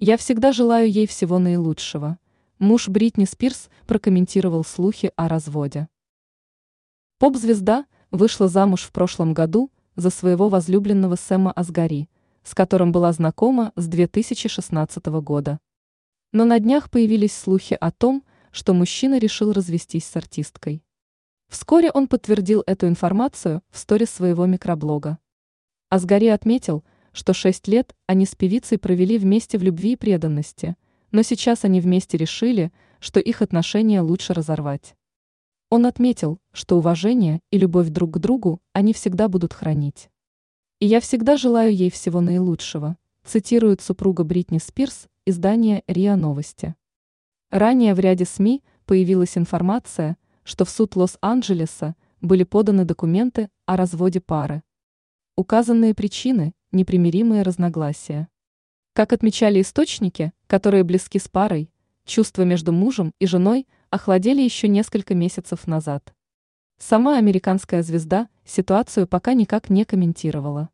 Я всегда желаю ей всего наилучшего. Муж Бритни Спирс прокомментировал слухи о разводе. Поп-звезда вышла замуж в прошлом году за своего возлюбленного Сэма Асгари, с которым была знакома с 2016 года. Но на днях появились слухи о том, что мужчина решил развестись с артисткой. Вскоре он подтвердил эту информацию в сторис своего микроблога. Асгари отметил, что 6 лет они с певицей провели вместе в любви и преданности, но сейчас они вместе решили, что их отношения лучше разорвать. Он отметил, что уважение и любовь друг к другу они всегда будут хранить. «И я всегда желаю ей всего наилучшего», цитирует супруга Бритни Спирс, издание РИА Новости. Ранее в ряде СМИ появилась информация, что в суд Лос-Анджелеса были поданы документы о разводе пары. Указанные причины – непримиримые разногласия. Как отмечали источники, которые близки с парой, чувства между мужем и женой охладели еще несколько месяцев назад. Сама американская звезда ситуацию пока никак не комментировала.